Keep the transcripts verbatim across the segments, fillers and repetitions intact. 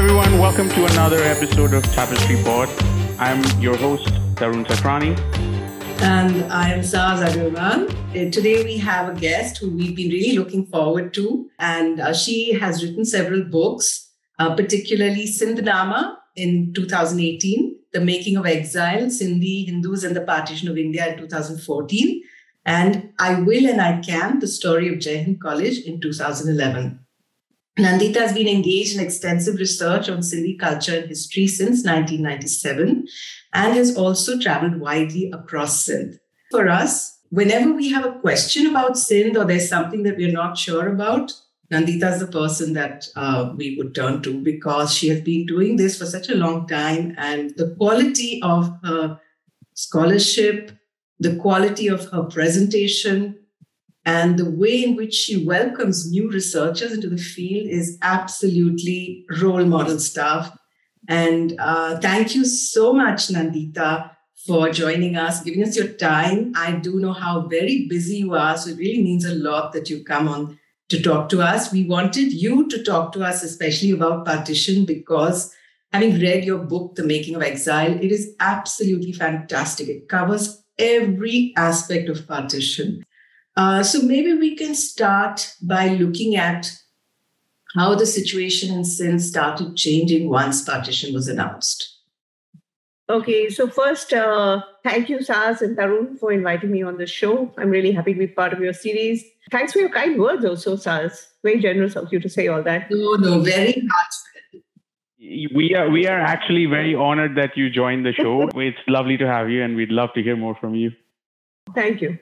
everyone, welcome to another episode of Tapestry Pod. I'm your host, Tarun Sakrani. And I'm Saaz Agrawal. Today we have a guest who we've been really looking forward to. And uh, she has written several books, uh, particularly Sindh Nama in two thousand eighteen, The Making of Exile, Sindhi, Hindus and the Partition of India in two thousand fourteen, and I Will and I Can, The Story of Jai Hind College in two thousand eleven. Nandita has been engaged in extensive research on Sindhi culture and history since nineteen ninety-seven and has also traveled widely across Sindh. For us, whenever we have a question about Sindh or there's something that we're not sure about, Nandita is the person that uh, we would turn to because she has been doing this for such a long time, and the quality of her scholarship, the quality of her presentation, and the way in which she welcomes new researchers into the field is absolutely role model stuff. And uh, thank you so much, Nandita, for joining us, giving us your time. I do know how very busy you are, so it really means a lot that you come on to talk to us. We wanted you to talk to us, especially about partition, because having read your book, The Making of Exile, it is absolutely fantastic. It covers every aspect of partition. Uh, so maybe we can start by looking at how the situation in Sindh started changing once partition was announced. Okay, so first, uh, thank you, Saaz and Tarun, for inviting me on the show. I'm really happy to be part of your series. Thanks for your kind words also, Saaz. Very generous of you to say all that. No, no, very heartfelt. We are, we are actually very honored that you joined the show. It's lovely to have you, and we'd love to hear more from you. Thank you.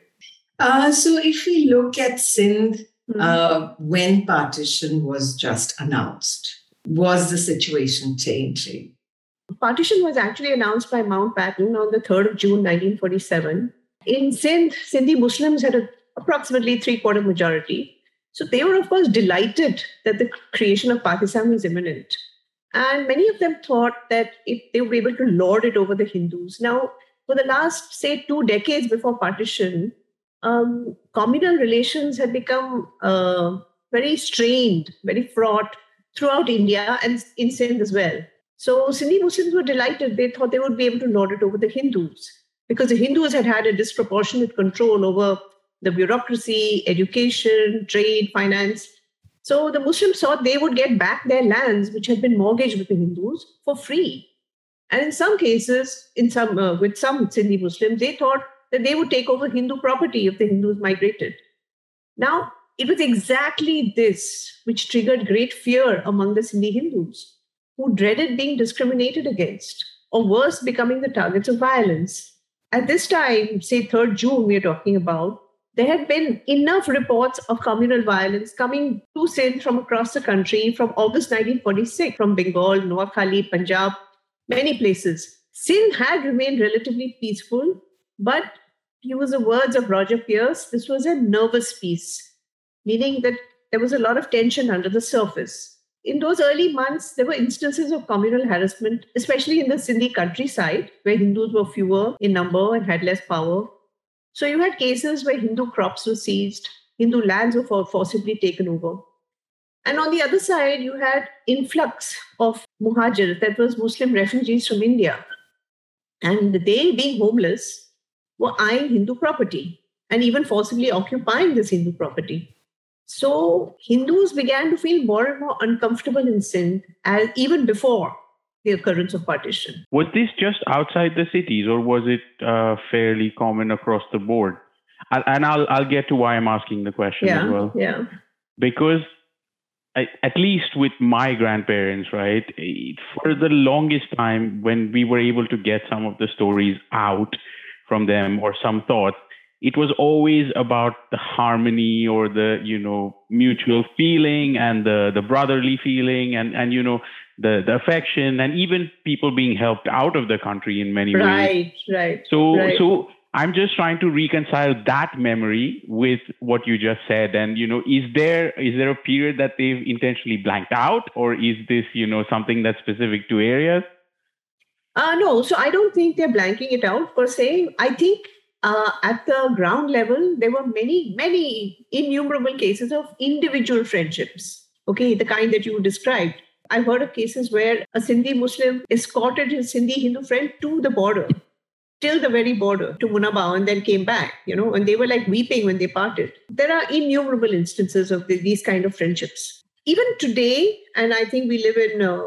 Uh, so if we look at Sindh, uh, when partition was just announced, was the situation changing? Partition was actually announced by Mountbatten on the third of June, nineteen forty-seven. In Sindh, Sindhi Muslims had a, approximately three-quarter majority. So they were, of course, delighted that the creation of Pakistan was imminent. And many of them thought that if they were able to lord it over the Hindus. Now, for the last, say, two decades before partition, Um, communal relations had become uh, very strained, very fraught throughout India and in Sindh as well. So Sindhi Muslims were delighted. They thought they would be able to lord it over the Hindus because the Hindus had had a disproportionate control over the bureaucracy, education, trade, finance. So the Muslims thought they would get back their lands, which had been mortgaged with the Hindus, for free. And in some cases, in some uh, with some Sindhi Muslims, they thought that they would take over Hindu property if the Hindus migrated. Now, it was exactly this which triggered great fear among the Sindhi Hindus, who dreaded being discriminated against, or worse, becoming the targets of violence. At this time, say third of June we are talking about, there had been enough reports of communal violence coming to Sindh from across the country from August nineteen forty-six, from Bengal, Noakhali, Punjab, many places. Sindh had remained relatively peaceful, but to use the words of Roger Peers, this was a nervous peace, meaning that there was a lot of tension under the surface. In those early months, there were instances of communal harassment, especially in the Sindhi countryside, where Hindus were fewer in number and had less power. So you had cases where Hindu crops were seized, Hindu lands were forcibly taken over. And on the other side, you had influx of Muhajirs, that was Muslim refugees from India. And they, being homeless, were eyeing Hindu property and even forcibly occupying this Hindu property. So Hindus began to feel more and more uncomfortable in Sindh, as even before the occurrence of partition. Was this just outside the cities, or was it uh, fairly common across the board? I'll, and I'll, I'll get to why I'm asking the question yeah, as well. Yeah. Because I, at least with my grandparents, right, for the longest time when we were able to get some of the stories out from them or some thought, it was always about the harmony or the, you know, mutual feeling and the, the brotherly feeling and, and, you know, the, the affection and even people being helped out of the country in many ways. Right, right. So, right. so I'm just trying to reconcile that memory with what you just said. And, you know, is there, is there a period that they've intentionally blanked out, or is this, you know, something that's specific to areas? Uh, no, so I don't think they're blanking it out per se. I think uh, at the ground level, there were many, many innumerable cases of individual friendships. Okay, the kind that you described. I heard of cases where a Sindhi Muslim escorted his Sindhi Hindu friend to the border, till the very border, to Munabao, and then came back, you know, and they were like weeping when they parted. There are innumerable instances of the, these kind of friendships. Even today, and I think we live in uh,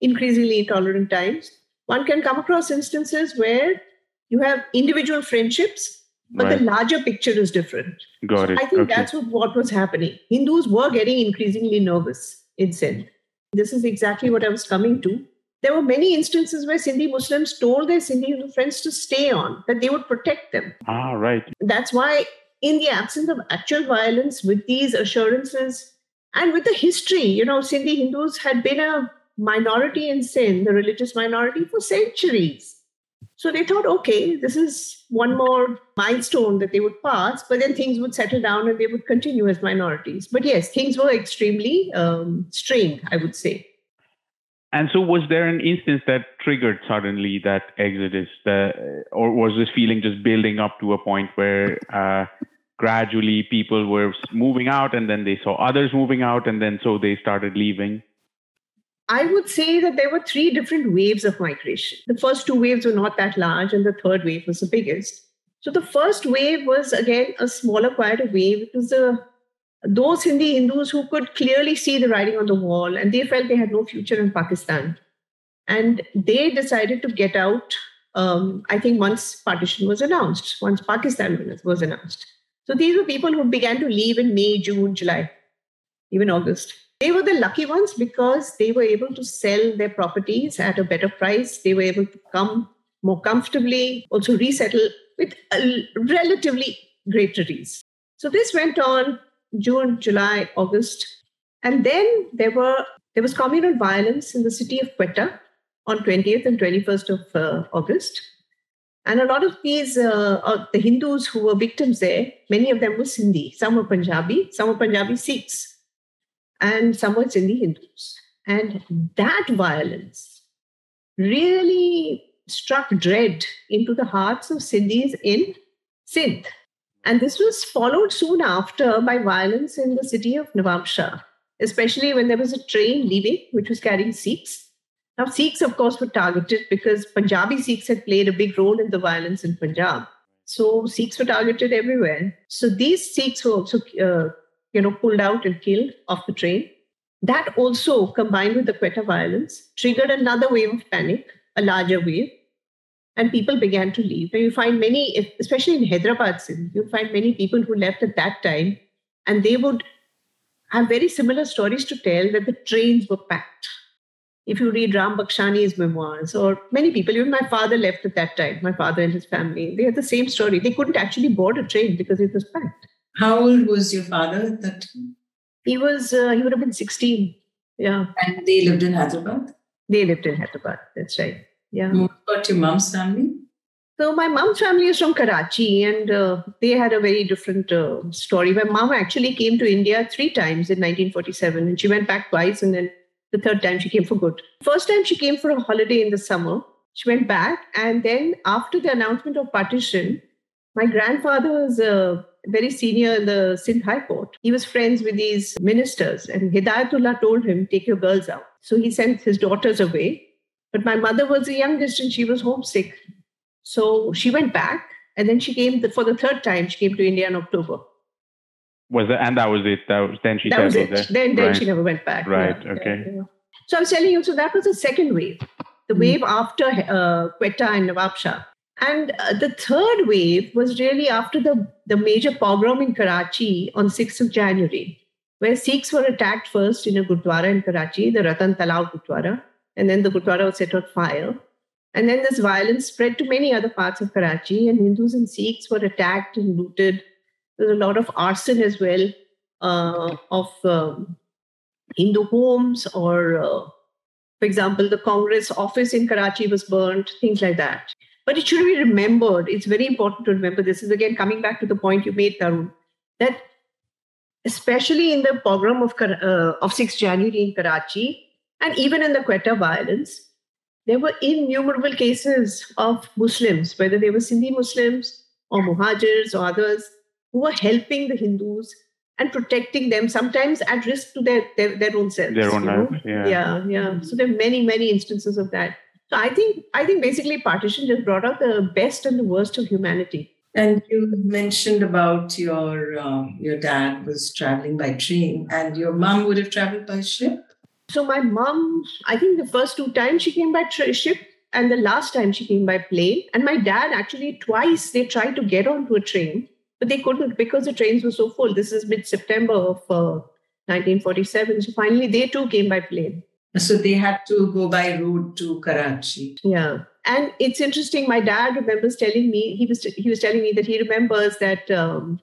increasingly intolerant times, one can come across instances where you have individual friendships, but right. the larger picture is different. Got it. So I think okay. that's what, what was happening. Hindus were getting increasingly nervous in Sindh. This is exactly what I was coming to. There were many instances where Sindhi Muslims told their Sindhi Hindu friends to stay on, that they would protect them. Ah, right. That's why in the absence of actual violence, with these assurances and with the history, you know, Sindhi Hindus had been a minority in Sindh, the religious minority, for centuries. So they thought, okay, this is one more milestone that they would pass, but then things would settle down and they would continue as minorities. But yes, things were extremely um, strained, I would say. And so was there an instance that triggered suddenly that exodus, the, or was this feeling just building up to a point where uh, gradually people were moving out and then they saw others moving out and then so they started leaving? I would say that there were three different waves of migration. The first two waves were not that large and the third wave was the biggest. So the first wave was, again, a smaller, quieter wave. It was the, those Sindhi Hindus who could clearly see the writing on the wall and they felt they had no future in Pakistan. And they decided to get out, um, I think, once partition was announced, once Pakistan was announced. So these were people who began to leave in May, June, July, even August. They were the lucky ones because they were able to sell their properties at a better price. They were able to come more comfortably, also resettle with a relatively greater ease. So this went on June, July, August. And then there were there was communal violence in the city of Quetta on twentieth and twenty-first of uh, August. And a lot of these, uh, uh, the Hindus who were victims there, many of them were Sindhi. Some were Punjabi, some were Punjabi Sikhs. And some were Sindhi Hindus. And that violence really struck dread into the hearts of Sindhis in Sindh. And this was followed soon after by violence in the city of Nawabshah, especially when there was a train leaving, which was carrying Sikhs. Now, Sikhs, of course, were targeted because Punjabi Sikhs had played a big role in the violence in Punjab. So Sikhs were targeted everywhere. So these Sikhs were also uh, you know, pulled out and killed off the train. That also, combined with the Quetta violence, triggered another wave of panic, a larger wave, and people began to leave. And you find many, especially in Hyderabad, you find many people who left at that time, and they would have very similar stories to tell that the trains were packed. If you read Ram Bakshani's memoirs, or many people, even my father left at that time, my father and his family, they had the same story. They couldn't actually board a train because it was packed. How old was your father at that time? He was, uh, he would have been sixteen. Yeah. And they lived in Hyderabad? They lived in Hyderabad. That's right. Yeah. What about your mom's family? So my mom's family is from Karachi and uh, they had a very different uh, story. My mom actually came to India three times in nineteen forty-seven and she went back twice and then the third time she came for good. First time she came for a holiday in the summer. She went back and then after the announcement of partition, my grandfather's uh, very senior in the Sindh High Court. He was friends with these ministers and Hidayatullah told him, take your girls out. So he sent his daughters away. But my mother was the youngest and she was homesick. So she went back and then she came for the third time. She came to India in October. Was that, and that was it? That was, then she that was it. There. Then, then right. she never went back. Right, yeah. okay. Yeah. So I was telling you, so that was the second wave. The mm. wave after uh, Quetta and Nawabshah. And uh, the third wave was really after the, the major pogrom in Karachi on sixth of January, where Sikhs were attacked first in a Gurdwara in Karachi, the Ratan Talao Gurdwara, and then the Gurdwara was set on fire. And then this violence spread to many other parts of Karachi, and Hindus and Sikhs were attacked and looted. There was a lot of arson as well uh, of um, Hindu homes or, uh, for example, the Congress office in Karachi was burnt, things like that. But it should be remembered, it's very important to remember, this is again coming back to the point you made, Tarun, that especially in the pogrom of, uh, of sixth of January in Karachi, and even in the Quetta violence, there were innumerable cases of Muslims, whether they were Sindhi Muslims or Muhajirs or others, who were helping the Hindus and protecting them, sometimes at risk to their their, their own selves. Their own lives, yeah. yeah, yeah. So there are many, many instances of that. So I think I think basically partition just brought out the best and the worst of humanity. And you mentioned about your um, your dad was traveling by train, and your mom would have traveled by ship. So my mom, I think the first two times she came by tra- ship, and the last time she came by plane. And my dad actually twice they tried to get onto a train. But they couldn't because the trains were so full. This is mid-September of uh, nineteen forty-seven. So finally, they too came by plane. So they had to go by road to Karachi. Yeah. And it's interesting. My dad remembers telling me, he was he was telling me that he remembers that um,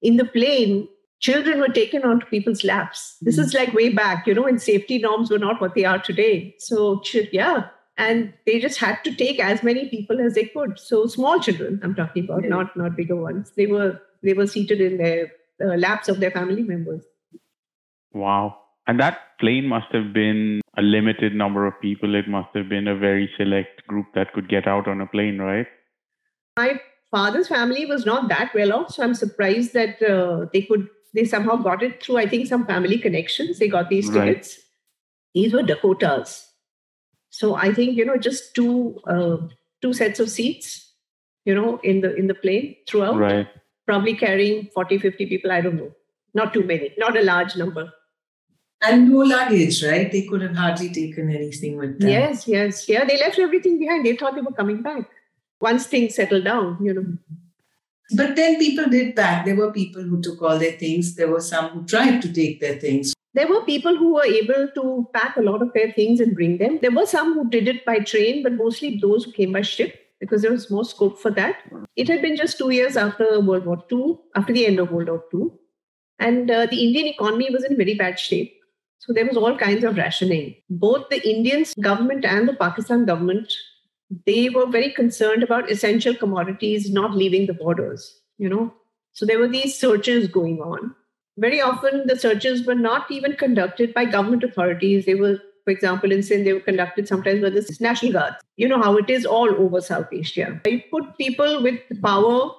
in the plane, children were taken onto people's laps. This mm. is like way back, you know, when safety norms were not what they are today. So, yeah. And they just had to take as many people as they could. So small children, I'm talking about, yeah. not not bigger ones. They were they were seated in their uh, laps of their family members. Wow. And that plane must have been a limited number of people. It must have been a very select group that could get out on a plane, right? My father's family was not that well off. So I'm surprised that uh, they could, they somehow got it through, I think, some family connections. They got these tickets. Right. These were Dakotas. So I think, you know, just two uh, two sets of seats, you know, in the in the plane throughout, right. Probably carrying forty, fifty people. I don't know. Not too many. Not a large number. And no luggage, right? They could have hardly taken anything with them. Yes, yes. Yeah, they left everything behind. They thought they were coming back once things settled down, you know. But then people did pack. There were people who took all their things. There were some who tried to take their things. There were people who were able to pack a lot of their things and bring them. There were some who did it by train, but mostly those who came by ship because there was more scope for that. It had been just two years after World War Two, after the end of World War Two. And uh, the Indian economy was in very bad shape. So there was all kinds of rationing. Both the Indian government and the Pakistan government, they were very concerned about essential commodities not leaving the borders, you know. So there were these searches going on. Very often, the searches were not even conducted by government authorities. They were, for example, in Sindh, they were conducted sometimes by the National Guards. You know how it is all over South Asia. You put people with power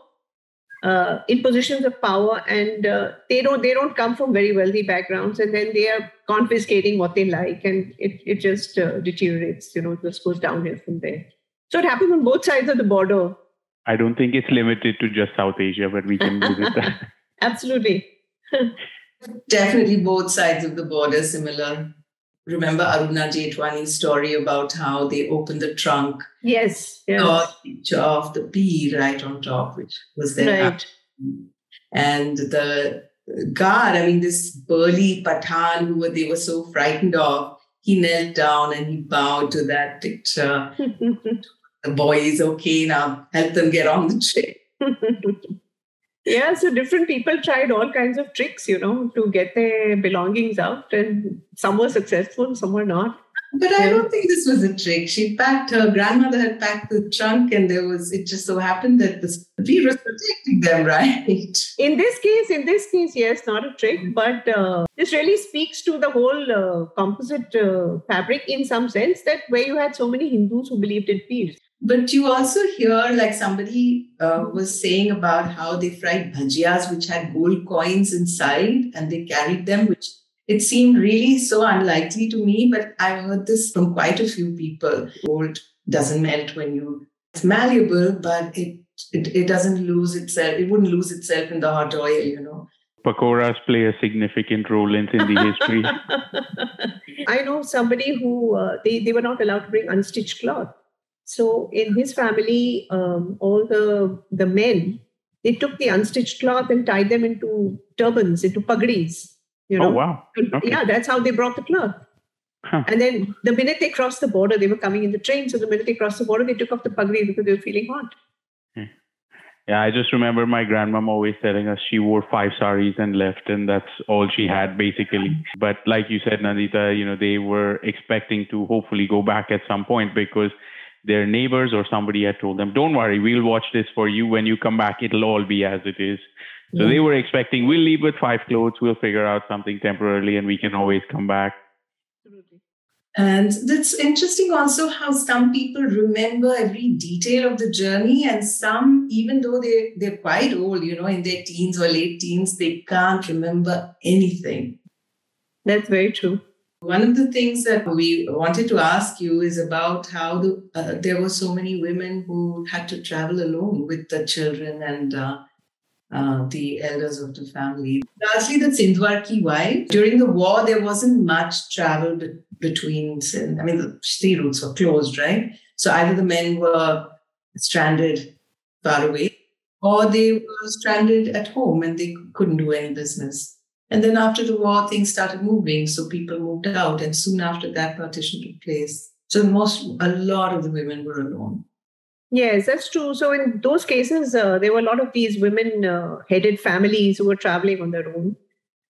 uh, in positions of power, and uh, they don't they don't come from very wealthy backgrounds, and then they are confiscating what they like, and it it just uh, deteriorates. You know, it just goes downhill from there. So it happens on both sides of the border. I don't think it's limited to just South Asia, but we can visit that. Absolutely. Definitely both sides of the border similar. Remember Aruna Jethwani's story about how they opened the trunk. Yes. Yes. Got a picture of the bee right on top, which was there. Right. And the guard, I mean, this burly Pathan who were, they were so frightened of, he knelt down and he bowed to that picture. The boy is okay now. Help them get on the train. Yeah, so different people tried all kinds of tricks, you know, to get their belongings out, and some were successful, some were not. But I don't think this was a trick. She packed, her grandmother had packed the trunk, and there was, it just so happened that the bee was protecting them, right? In this case, in this case, yes, not a trick, but uh, this really speaks to the whole uh, composite uh, fabric in some sense, that where you had so many Hindus who believed in peace. But you also hear, like somebody uh, was saying about how they fried bhajiyas, which had gold coins inside, and they carried them, which it seemed really so unlikely to me. But I've heard this from quite a few people. Gold doesn't melt when you, it's malleable, but it, it, it doesn't lose itself. It wouldn't lose itself in the hot oil, you know. Pakoras play a significant role in Sindhi history. I know somebody who, uh, they, they were not allowed to bring unstitched cloth. So in his family, um, all the, the men, they took the unstitched cloth and tied them into turbans, into pagdis. You know? Oh, wow. Okay. Yeah, that's how they brought the cloth. Huh. And then the minute they crossed the border, they were coming in the train. So the minute they crossed the border, they took off the pagdi because they were feeling hot. Yeah, I just remember my grandmom always telling us she wore five saris and left, and that's all she had basically. But like you said, Nandita, you know, they were expecting to hopefully go back at some point because their neighbors or somebody had told them, don't worry, we'll watch this for you. When you come back, it'll all be as it is. So yeah. They were expecting, we'll leave with five clothes, we'll figure out something temporarily, and we can always come back. Absolutely. And it's interesting also how some people remember every detail of the journey, and some, even though they, they're quite old, you know, in their teens or late teens, they can't remember anything. That's very true. One of the things that we wanted to ask you is about how the, uh, there were so many women who had to travel alone with the children and uh, uh, the elders of the family. Lastly, the Sindhwar ki wife. During the war, there wasn't much travel be- between Sindh. I mean, the sea routes were closed, right? So either the men were stranded far away or they were stranded at home and they couldn't do any business. And then after the war, things started moving. So people moved out. And soon after that, partition took place. So most, a lot of the women were alone. Yes, that's true. So in those cases, uh, there were a lot of these women-headed uh, families who were traveling on their own.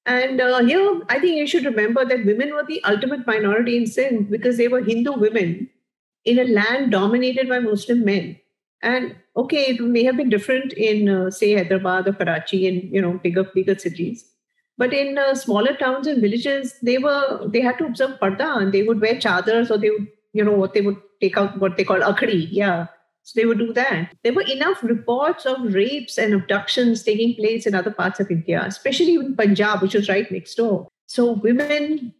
And uh, here, I think you should remember that women were the ultimate minority in Sindh because they were Hindu women in a land dominated by Muslim men. And okay, it may have been different in, uh, say, Hyderabad or Karachi and, you know, bigger, bigger cities. But in uh, smaller towns and villages, they were they had to observe parda, and they would wear chadars, or they would, you know, what they would take out, what they call akhdi. Yeah, so they would do that. There were enough reports of rapes and abductions taking place in other parts of India, especially in Punjab, which was right next door. So women,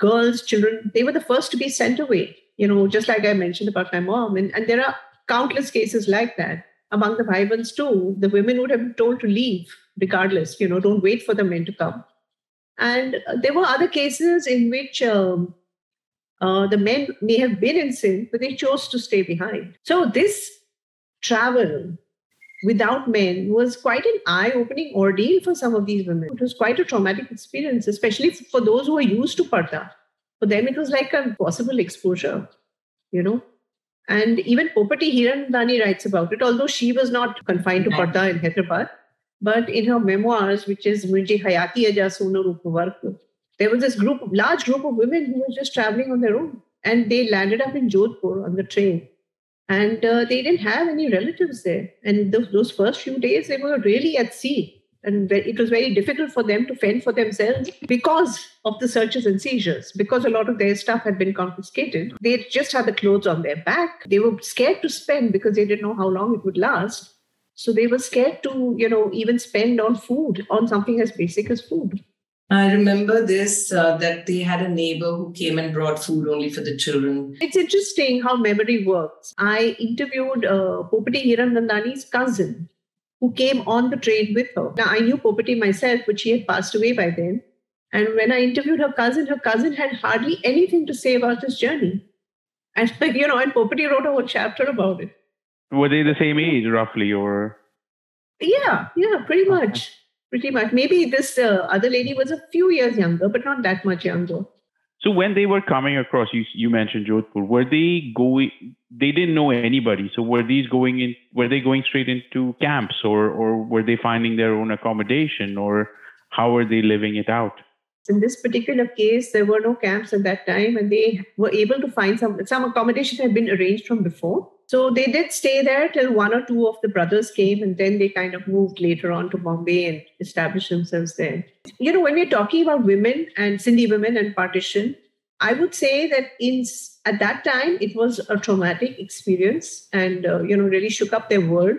girls, children, they were the first to be sent away. You know, just like I mentioned about my mom, and, and there are countless cases like that. Among the Bhaivans too, the women would have been told to leave regardless, you know, don't wait for the men to come. And there were other cases in which um, uh, the men may have been in Sindh, but they chose to stay behind. So this travel without men was quite an eye-opening ordeal for some of these women. It was quite a traumatic experience, especially for those who were used to parda. For them, it was like a possible exposure, you know. And even Popati Hiranandani writes about it, although she was not confined to parda in Hyderabad. But in her memoirs, which is Mirji Hayati Ajaasuno Rupavarku, there was this group, large group of women who were just traveling on their own. And they landed up in Jodhpur on the train. And uh, they didn't have any relatives there. And th- those first few days, they were really at sea. And it was very difficult for them to fend for themselves because of the searches and seizures, because a lot of their stuff had been confiscated. They just had the clothes on their back. They were scared to spend because they didn't know how long it would last. So they were scared to, you know, even spend on food, on something as basic as food. I remember this, uh, that they had a neighbor who came and brought food only for the children. It's interesting how memory works. I interviewed uh, Popati Hiranandani's cousin, who came on the train with her. Now, I knew Popati myself, but she had passed away by then. And when I interviewed her cousin, her cousin had hardly anything to say about this journey. And, you know, and Popati wrote a whole chapter about it. Were they the same age, roughly, or? Yeah, yeah, pretty much. Pretty much. Maybe this uh, other lady was a few years younger, but not that much younger. So when they were coming across, you you mentioned Jodhpur, were they going, they didn't know anybody. So were these going in, were they going straight into camps or, or were they finding their own accommodation or how were they living it out? In this particular case, there were no camps at that time and they were able to find some, some accommodation had been arranged from before. So they did stay there till one or two of the brothers came and then they kind of moved later on to Bombay and established themselves there. You know, when we're talking about women and Sindhi women and partition, I would say that in at that time, it was a traumatic experience and, uh, you know, really shook up their world.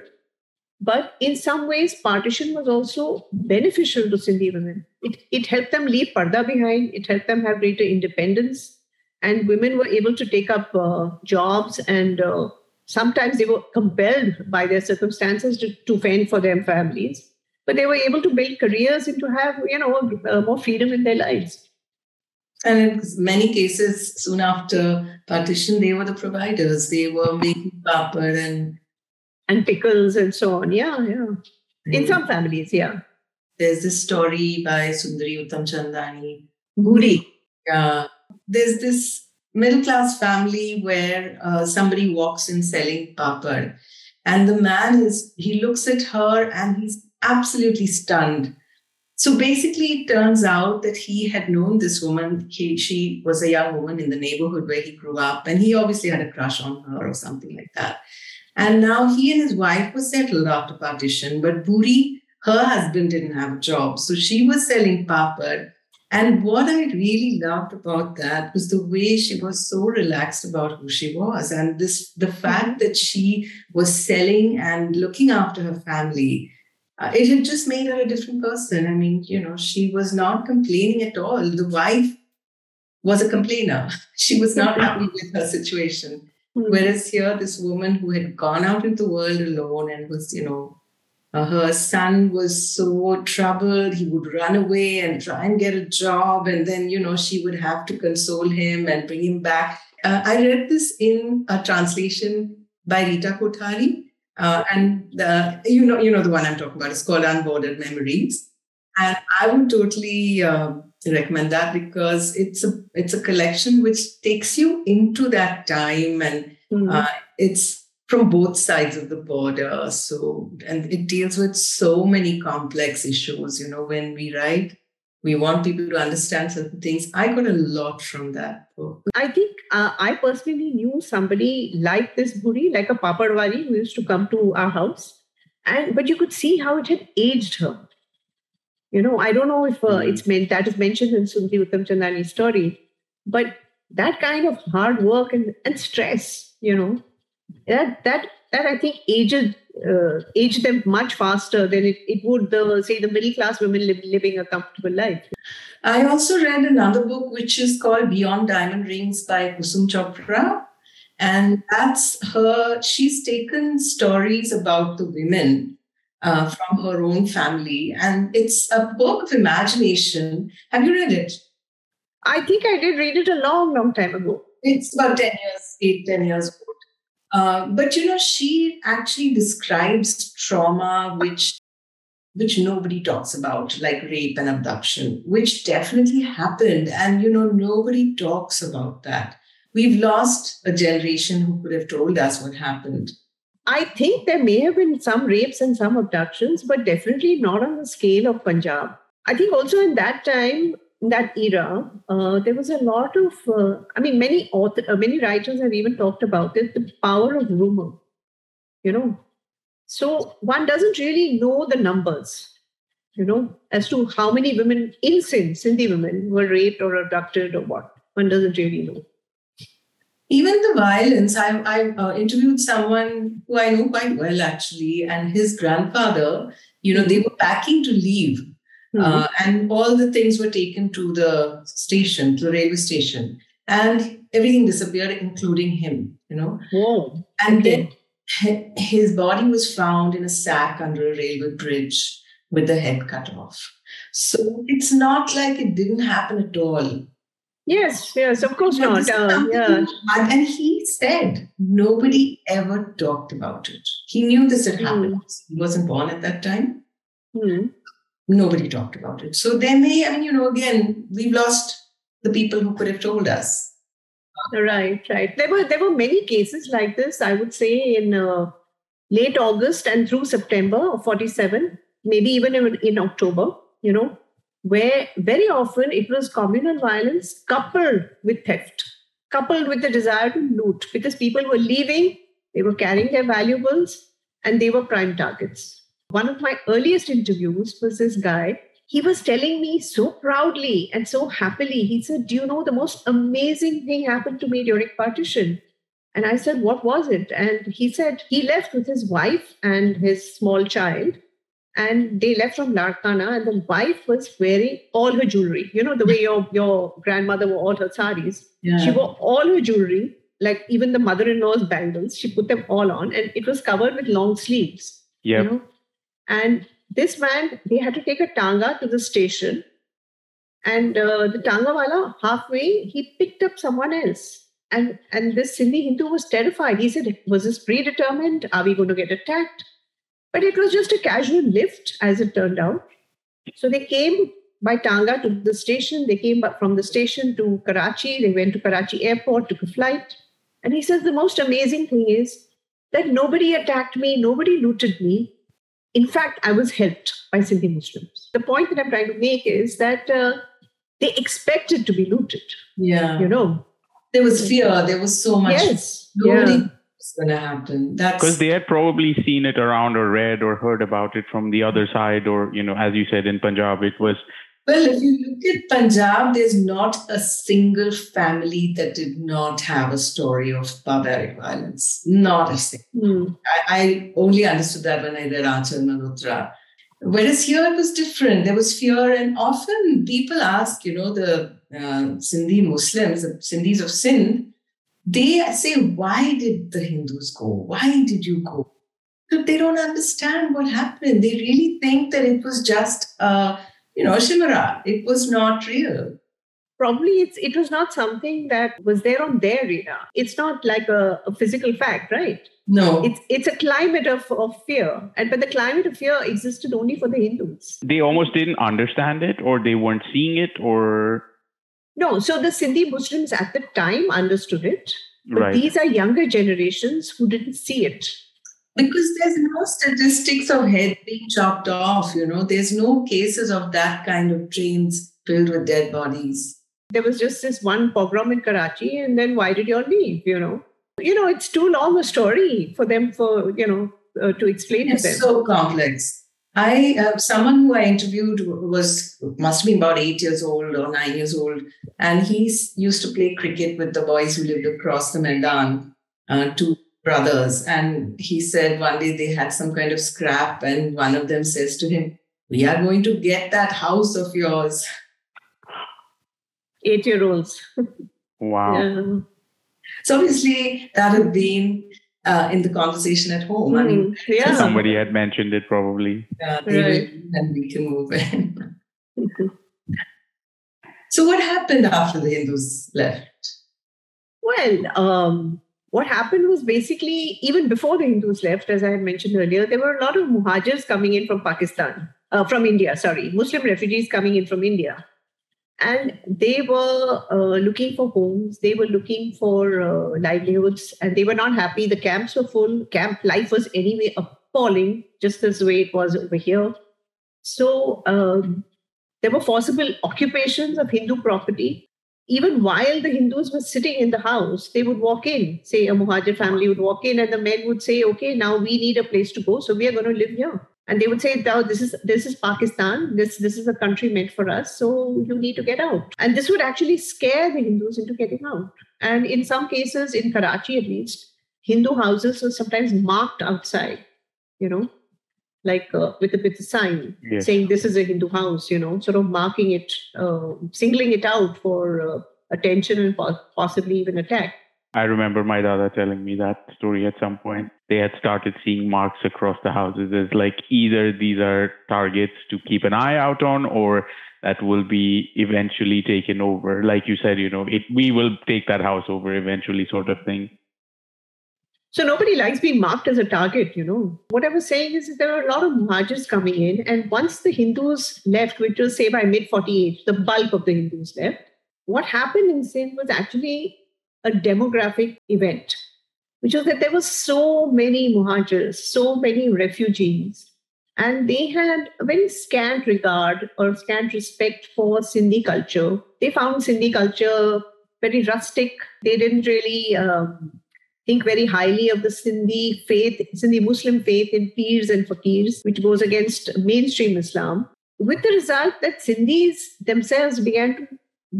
But in some ways, partition was also beneficial to Sindhi women. It, it helped them leave parda behind. It helped them have greater independence. And women were able to take up uh, jobs and uh, sometimes they were compelled by their circumstances to, to fend for their families. But they were able to build careers and to have, you know, uh, more freedom in their lives. And in many cases, soon after partition, they were the providers. They were making papad and... And pickles and so on. Yeah, yeah. Mm-hmm. In some families, yeah. There's this story by Sundri Uttamchandani. Guri. Yeah. There's this middle-class family where uh, somebody walks in selling papad. And the man, is he looks at her and he's absolutely stunned. So basically, it turns out that he had known this woman. He, she was a young woman in the neighborhood where he grew up. And he obviously had a crush on her or something like that. And now he and his wife were settled after partition. But Buri, her husband, didn't have a job. So she was selling papad. And what I really loved about that was the way she was so relaxed about who she was. And this, the fact that she was selling and looking after her family, uh, it had just made her a different person. I mean, you know, she was not complaining at all. The wife was a complainer. She was not happy with her situation. Whereas here, this woman who had gone out into the world alone and was, you know, Uh, her son was so troubled, he would run away and try and get a job. And then, you know, she would have to console him and bring him back. Uh, I read this in a translation by Rita Kothari. Uh, and, the, you know, you know, the one I'm talking about is called Unbordered Memories. And I would totally uh, recommend that because it's a, it's a collection which takes you into that time. And mm. uh, it's from both sides of the border. So, and it deals with so many complex issues. You know, when we write, we want people to understand certain things. I got a lot from that book. I think uh, I personally knew somebody like this Bhuri, like a Papadwari who used to come to our house. And, but you could see how it had aged her. You know, I don't know if uh, it's meant, that is mentioned in Sundri Uttamchandani's story, but that kind of hard work and, and stress, you know, That that that I think aged uh, aged them much faster than it, it would the say the middle class women li- living a comfortable life. I also read another book which is called Beyond Diamond Rings by Kusum Chopra, and that's her. She's taken stories about the women uh, from her own family, and it's a book of imagination. Have you read it? I think I did read it a long, long time ago. It's about ten years, eight, ten years ago. Uh, but, you know, she actually describes trauma, which which nobody talks about, like rape and abduction, which definitely happened. And, you know, nobody talks about that. We've lost a generation who could have told us what happened. I think there may have been some rapes and some abductions, but definitely not on the scale of Punjab. I think also in that time, in that era, uh, there was a lot of, uh, I mean, many author, uh, many writers have even talked about it, the power of rumor, you know. So one doesn't really know the numbers, you know, as to how many women in Sindh, Sindhi women were raped or abducted or what. One doesn't really know. Even the violence, I, I uh, interviewed someone who I know quite well, actually, and his grandfather, you know, they were packing to leave. Mm-hmm. Uh, and all the things were taken to the station, to the railway station, and everything disappeared, including him, you know. Whoa. And okay. Then his body was found in a sack under a railway bridge with the head cut off. So it's not like it didn't happen at all. Yes, yes, of course not. Uh, yeah. And he said nobody ever talked about it. He knew this had happened. Mm-hmm. He wasn't born at that time. Mm-hmm. Nobody talked about it. So there may, I mean, you know, again, we've lost the people who could have told us. Right, right. There were there were many cases like this, I would say, in uh, late August and through September of forty-seven, maybe even in, in October, you know, where very often it was communal violence coupled with theft, coupled with the desire to loot, because people were leaving, they were carrying their valuables, and they were prime targets. One of my earliest interviews was this guy. He was telling me so proudly and so happily. He said, do you know the most amazing thing happened to me during partition? And I said, what was it? And he said he left with his wife and his small child. And they left from Larkana, and the wife was wearing all her jewelry. You know, the way your, your grandmother wore all her saris. Yeah. She wore all her jewelry, like even the mother-in-law's bangles. She put them all on, and it was covered with long sleeves. Yep. You know? And this man, they had to take a tanga to the station. And uh, the tanga wala, halfway, he picked up someone else. And, and this Sindhi Hindu was terrified. He said, was this predetermined? Are we going to get attacked? But it was just a casual lift, as it turned out. So they came by tanga to the station. They came from the station to Karachi. They went to Karachi airport, took a flight. And he says, the most amazing thing is that nobody attacked me. Nobody looted me. In fact, I was helped by Sindhi Muslims. The point that I'm trying to make is that uh, they expected to be looted. Yeah. You know, there was fear. There was so much. Yes. Nobody yeah. was going to happen. That's because they had probably seen it around or read or heard about it from the other side. Or, you know, as you said, in Punjab, it was Well, if you look at Punjab, there's not a single family that did not have a story of barbaric violence. Not a single. Mm. I, I only understood that when I read Aanchal Malhotra. Whereas here it was different. There was fear, and often people ask, you know, the uh, Sindhi Muslims, the Sindhis of Sindh, they say, why did the Hindus go? Why did you go? But they don't understand what happened. They really think that it was just, uh, you know, Shimara. It was not real. Probably it's it was not something that was there on their radar. It's not like a, a physical fact, right? No. It's it's a climate of, of fear. And but the climate of fear existed only for the Hindus. They almost didn't understand it, or they weren't seeing it, or... No, so the Sindhi Muslims at the time understood it. But right. These are younger generations who didn't see it. Because there's no statistics of head being chopped off, you know. There's no cases of that kind of trains filled with dead bodies. There was just this one pogrom in Karachi, and then why did you all leave, you know? You know, it's too long a story for them for, you know, uh, to explain to them. It's so complex. I, uh, someone who I interviewed was, must have been about eight years old or nine years old. And he used to play cricket with the boys who lived across the Maidan, uh, two brothers. And he said one day they had some kind of scrap, and one of them says to him, "We are going to get that house of yours." Eight-year-olds. Wow. Yeah. So obviously that had been uh, in the conversation at home. Mm, I mean, yeah. Somebody had mentioned it probably. Yeah, they right. did, and we can move in. So what happened after the Hindus left? Well, um, what happened was basically, even before the Hindus left, as I had mentioned earlier, there were a lot of Muhajirs coming in from Pakistan, uh, from India, sorry, Muslim refugees coming in from India. And they were uh, looking for homes, they were looking for uh, livelihoods, and they were not happy. The camps were full. Camp life was anyway appalling, just as the way it was over here. So um, there were forcible occupations of Hindu property. Even while the Hindus were sitting in the house, they would walk in. Say a Muhajir family would walk in, and the men would say, "Okay, now we need a place to go, so we are going to live here." And they would say, "No, this is this is Pakistan. This this is a country meant for us. So you need to get out." And this would actually scare the Hindus into getting out. And in some cases, in Karachi at least, Hindu houses were sometimes marked outside, you know, like uh, with a with a sign yes. saying this is a Hindu house, you know, sort of marking it, uh, singling it out for uh, attention and po- possibly even attack. I remember my dada telling me that story at some point. They had started seeing marks across the houses as like either these are targets to keep an eye out on, or that will be eventually taken over. Like you said, you know, it we will take that house over eventually, sort of thing. So nobody likes being marked as a target, you know. What I was saying is that there were a lot of Muhajirs coming in. And once the Hindus left, which was, say, by mid forty-eight, the bulk of the Hindus left, what happened in Sindh was actually a demographic event, which was that there were so many Muhajirs, so many refugees, and they had a very scant regard or scant respect for Sindhi culture. They found Sindhi culture very rustic. They didn't really... Um, think very highly of the Sindhi faith, Sindhi Muslim faith in Peers and Fakirs, which goes against mainstream Islam, with the result that Sindhis themselves began to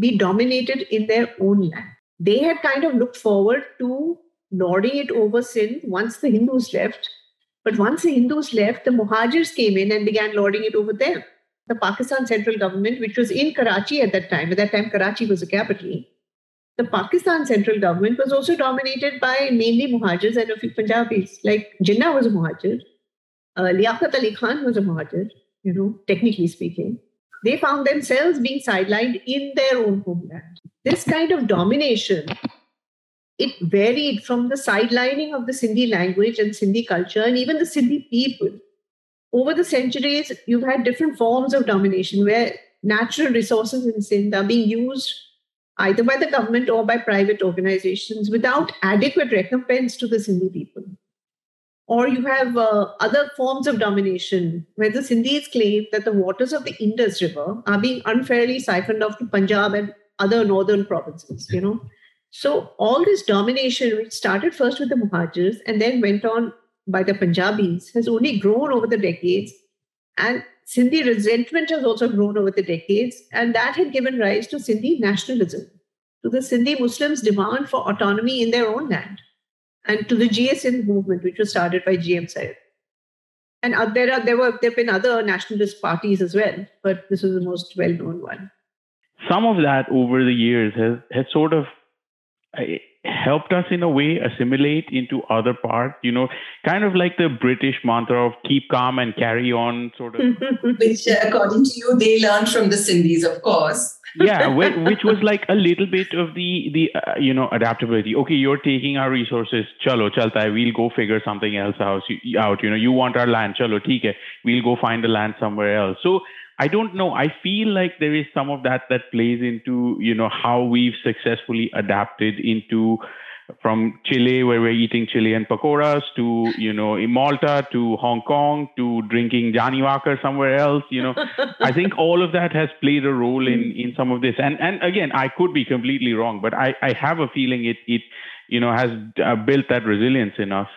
be dominated in their own land. They had kind of looked forward to lording it over Sindh once the Hindus left. But once the Hindus left, the Muhajirs came in and began lording it over them. The Pakistan central government, which was in Karachi at that time, at that time Karachi was the capital, the Pakistan central government was also dominated by mainly Muhajirs and a few Punjabis. Like Jinnah was a Muhajir. Uh, Liaqat Ali Khan was a Muhajir, you know, technically speaking. They found themselves being sidelined in their own homeland. This kind of domination, it varied from the sidelining of the Sindhi language and Sindhi culture and even the Sindhi people. Over the centuries, you've had different forms of domination where natural resources in Sindh are being used either by the government or by private organizations without adequate recompense to the Sindhi people. Or you have uh, other forms of domination where the Sindhis claim that the waters of the Indus River are being unfairly siphoned off to Punjab and other northern provinces, you know. So all this domination, which started first with the Muhajirs and then went on by the Punjabis, has only grown over the decades. And Sindhi resentment has also grown over the decades, and that had given rise to Sindhi nationalism, to the Sindhi Muslims' demand for autonomy in their own land, and to the G A Sindh movement, which was started by G M Sahib. And there are, there were there have been other nationalist parties as well, but this was the most well-known one. Some of that over the years has, has sort of helped us in a way assimilate into other parts, you know, kind of like the British mantra of keep calm and carry on, sort of. Which, according to you, they learned from the Sindhis, of course. Yeah, which was like a little bit of the, the uh, you know, adaptability. Okay, you're taking our resources. Chalo, chalta hai. We'll go figure something else out. You know, you want our land. Chalo, theek hai. We'll go find the land somewhere else. So I don't know. I feel like there is some of that that plays into, you know, how we've successfully adapted into from Chile, where we're eating Chilean pakoras, to, you know, in Malta, to Hong Kong, to drinking Johnny Walker somewhere else, you know. I think all of that has played a role in, in some of this. And and again, I could be completely wrong, but I, I have a feeling it, it you know, has uh, built that resilience in us.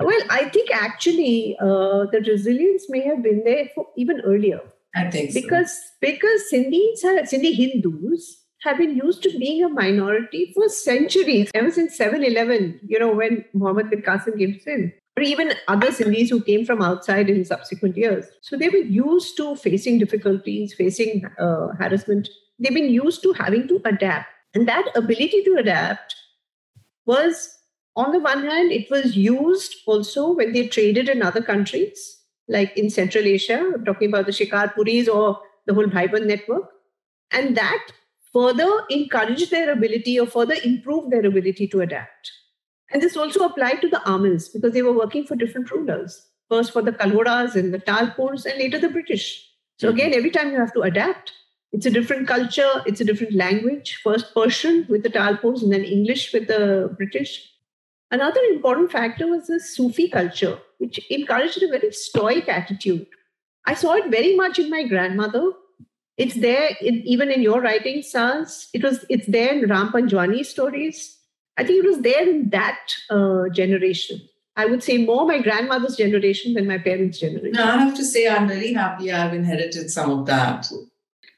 Well, I think actually uh, the resilience may have been there for even earlier. I think so. Because, because Sindhis, Sindhi Hindus have been used to being a minority for centuries, ever since seven eleven, you know, when Muhammad bin Qasim came to Sindh, or even other Sindhis who came from outside in subsequent years. So they were used to facing difficulties, facing uh, harassment. They've been used to having to adapt. And that ability to adapt was, on the one hand, it was used also when they traded in other countries, like in Central Asia, I'm talking about the Shikarpuris or the whole Bhaiwan network. And that further encouraged their ability or further improved their ability to adapt. And this also applied to the Amils, because they were working for different rulers, first for the Kalhoras and the Talpurs and later the British. So again, every time you have to adapt, it's a different culture, it's a different language, first Persian with the Talpurs and then English with the British. Another important factor was the Sufi culture, which encouraged a very stoic attitude. I saw it very much in my grandmother. It's there in, even in your writing, Saaz. It was, it's there in Ram Panjwani's stories. I think it was there in that uh, generation. I would say more my grandmother's generation than my parents' generation. No, I have to say I'm very happy I've inherited some of that.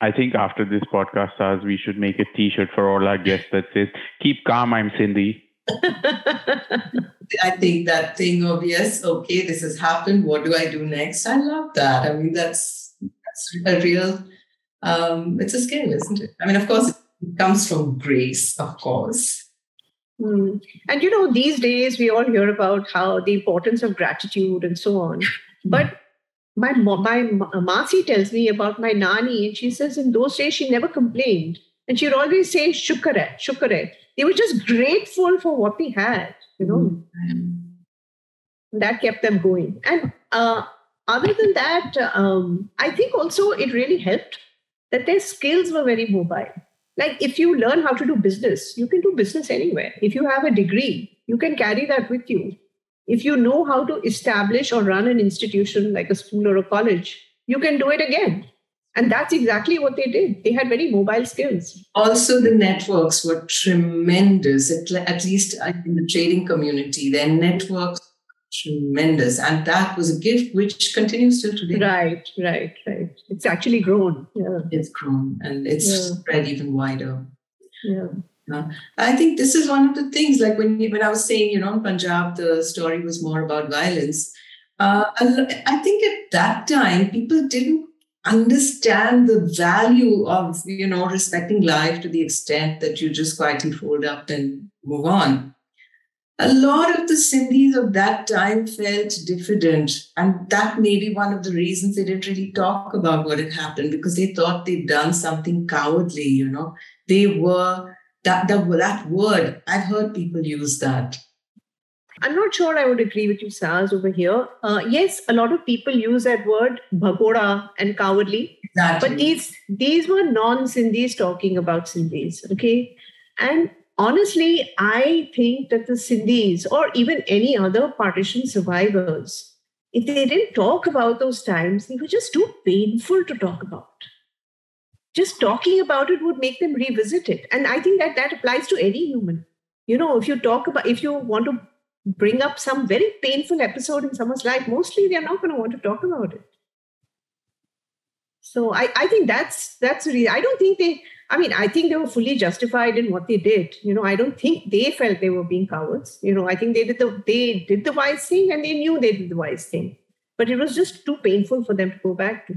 I think after this podcast, Saaz, we should make a T-shirt for all our guests that says, keep calm, I'm Sindhi. I think that thing of, yes, okay, this has happened. What do I do next? I love that. I mean, that's, that's a real... Um, it's a skill, isn't it? I mean, of course, it comes from grace, of course. Mm. And, you know, these days we all hear about how the importance of gratitude and so on. But my, my Masi tells me about my Nani, and she says in those days she never complained. And she would always say, shukar hai, shukar hai. They were just grateful for what they had, you know. Mm. That kept them going. And uh, other than that, um, I think also it really helped that their skills were very mobile. Like if you learn how to do business, you can do business anywhere. If you have a degree, you can carry that with you. If you know how to establish or run an institution like a school or a college, you can do it again. And that's exactly what they did. They had very mobile skills. Also, the networks were tremendous, at least in the trading community. Their networks tremendous, and that was a gift which continues till today. Right, right, right. It's actually grown. Yeah. It's grown, and it's yeah. spread even wider. Yeah. yeah, I think this is one of the things. Like when when I was saying, you know, in Punjab, the story was more about violence. Uh, I think at that time, people didn't understand the value of, you know, respecting life to the extent that you just quietly fold up and move on. A lot of the Sindhis of that time felt diffident, and that may be one of the reasons they didn't really talk about what had happened, because they thought they'd done something cowardly, you know. They were, that, that, that word, I've heard people use that. I'm not sure I would agree with you, Saaz, over here. Uh, yes, a lot of people use that word, bhagoda and cowardly. Exactly. But these, these were non-Sindhis talking about Sindhis, okay? And honestly, I think that the Sindhis or even any other partition survivors, if they didn't talk about those times, they were just too painful to talk about. Just talking about it would make them revisit it. And I think that that applies to any human. You know, if you talk about, if you want to bring up some very painful episode in someone's life, mostly they're not going to want to talk about it. So I, I think that's that's really, I don't think they, I mean, I think they were fully justified in what they did. You know, I don't think they felt they were being cowards. You know, I think they did the they did the wise thing, and they knew they did the wise thing. But it was just too painful for them to go back to.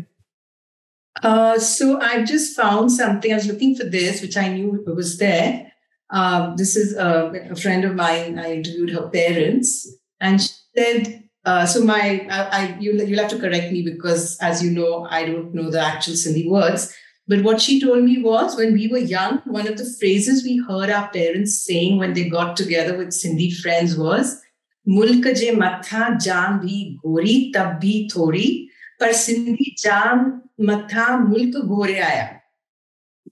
Uh, so I just found something. I was looking for this, which I knew was there. Uh, this is a, a friend of mine. I interviewed her parents, and she said, uh, so my, I, I you'll, you'll have to correct me because, as you know, I don't know the actual Sindhi words. But what she told me was, when we were young, one of the phrases we heard our parents saying when they got together with Sindhi friends was, "Mulk je matha jaan bhi gori tab bhi thori, par Sindhi jaan matha mulk gore aaya."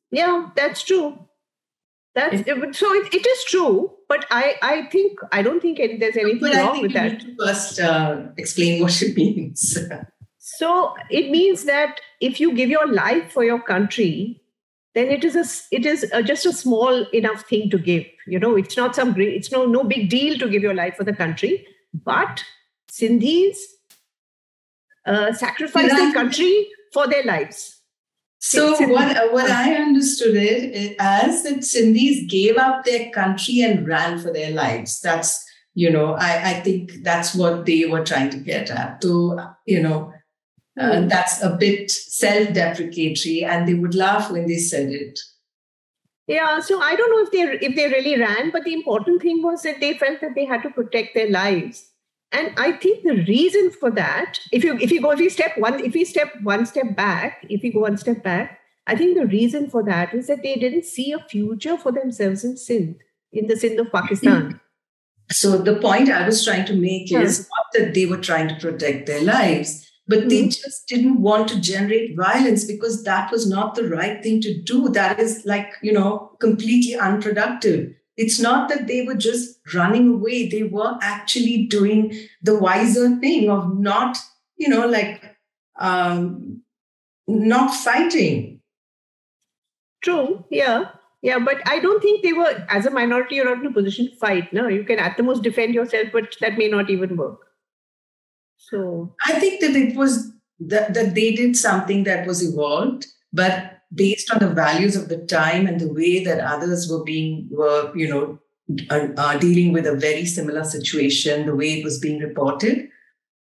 Yeah, that's true. That's so it, it is true, but I, I think I don't think any, there's anything but wrong I think with that. Need to first uh, explain what it means. So it means that if you give your life for your country, then it is a, it is a, just a small enough thing to give. You know, it's not some great, it's no no big deal to give your life for the country. But Sindhis uh, sacrifice their country for their lives. So Sindhi. what what I understood it as that Sindhis gave up their country and ran for their lives. That's, you know, I, I think that's what they were trying to get at. So, you know, uh, that's a bit self-deprecatory, and they would laugh when they said it. Yeah, so I don't know if they if they really ran, but the important thing was that they felt that they had to protect their lives. And I think the reason for that, if you if you go if you step one if we step one step back, if you go one step back, I think the reason for that is that they didn't see a future for themselves in Sindh, in the Sindh of Pakistan. So the point I was trying to make yeah. is not that they were trying to protect their lives, but mm-hmm. they just didn't want to generate violence because that was not the right thing to do. That is, like, you know, completely unproductive. It's not that they were just running away. They were actually doing the wiser thing of not, you know, like, um, not fighting. True. Yeah. Yeah. But I don't think they were, as a minority, you're not in a position to fight. No, you can at the most defend yourself, but that may not even work. So I think that it was that, that they did something that was evolved, but based on the values of the time and the way that others were being, were, you know, uh, uh, dealing with a very similar situation, the way it was being reported,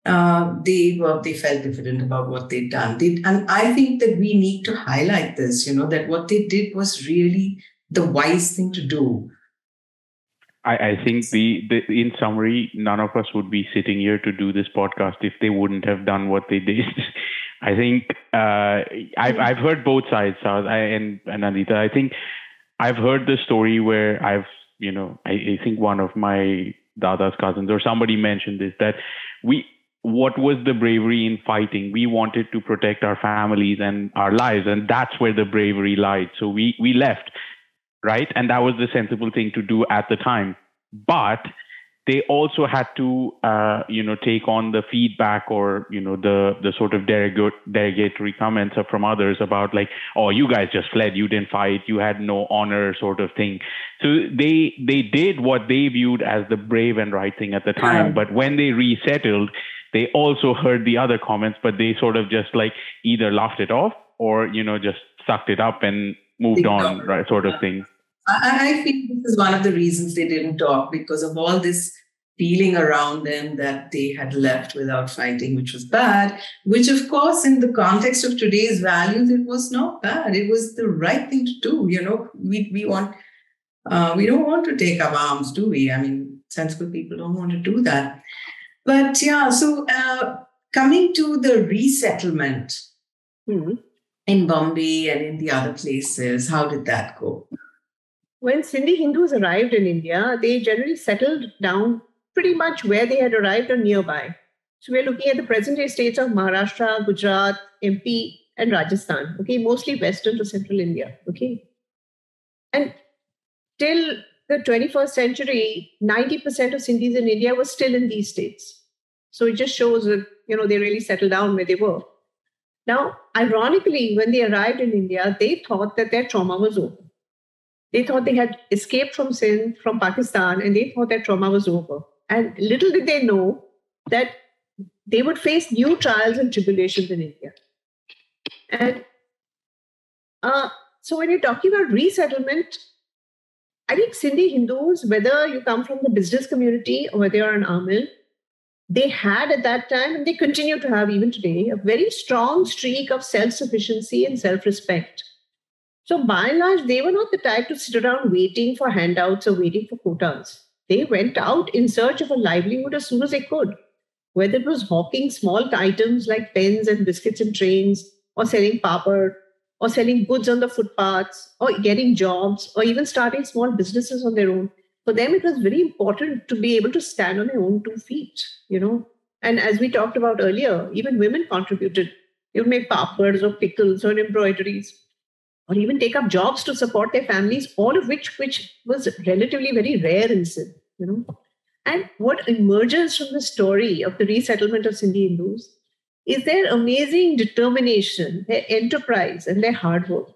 uh, they were, they felt diffident about what they'd done. They, and I think that we need to highlight this, you know, that what they did was really the wise thing to do. I, I think we, the, in summary, none of us would be sitting here to do this podcast if they wouldn't have done what they did. I think uh, I've, I've heard both sides, Saaz and, and Nandita. I think I've heard the story where I've, you know, I, I think one of my Dada's cousins or somebody mentioned this, that we, what was the bravery in fighting? We wanted to protect our families and our lives, and that's where the bravery lied. So we, we left, right? And that was the sensible thing to do at the time. But they also had to, uh, you know, take on the feedback or, you know, the the sort of derogatory comments from others about, like, oh, you guys just fled, you didn't fight, you had no honor, sort of thing. So they they did what they viewed as the brave and right thing at the time. Yeah. But when they resettled, they also heard the other comments, but they sort of just, like, either laughed it off or, you know, just sucked it up and moved on, right, sort of thing. I think this is one of the reasons they didn't talk, because of all this feeling around them that they had left without fighting, which was bad, which, of course, in the context of today's values, it was not bad. It was the right thing to do. You know, we we want, uh, we don't want to take up arms, do we? I mean, sensible people don't want to do that. But yeah, so uh, coming to the resettlement mm-hmm. in Bombay and in the other places, how did that go? When Sindhi Hindus arrived in India, they generally settled down pretty much where they had arrived or nearby. So we're looking at the present-day states of Maharashtra, Gujarat, M P, and Rajasthan. Okay, mostly western to central India. Okay, and till the twenty-first century, ninety percent of Sindhis in India were still in these states. So it just shows that, you know, they really settled down where they were. Now, ironically, when they arrived in India, they thought that their trauma was over. They thought they had escaped from Sindh, from Pakistan, and they thought their trauma was over. And little did they know that they would face new trials and tribulations in India. And uh, so when you're talking about resettlement, I think Sindhi Hindus, whether you come from the business community or whether you're an Amil, they had at that time, and they continue to have even today, a very strong streak of self-sufficiency and self-respect. So by and large, they were not the type to sit around waiting for handouts or waiting for quotas. They went out in search of a livelihood as soon as they could, whether it was hawking small items like pens and biscuits and trains, or selling papad, or selling goods on the footpaths, or getting jobs, or even starting small businesses on their own. For them, it was very important to be able to stand on their own two feet, you know. And as we talked about earlier, even women contributed. They would make papads or pickles or embroideries, or even take up jobs to support their families, all of which, which was relatively very rare in Sindh, you know. And what emerges from the story of the resettlement of Sindhi Hindus is their amazing determination, their enterprise, and their hard work.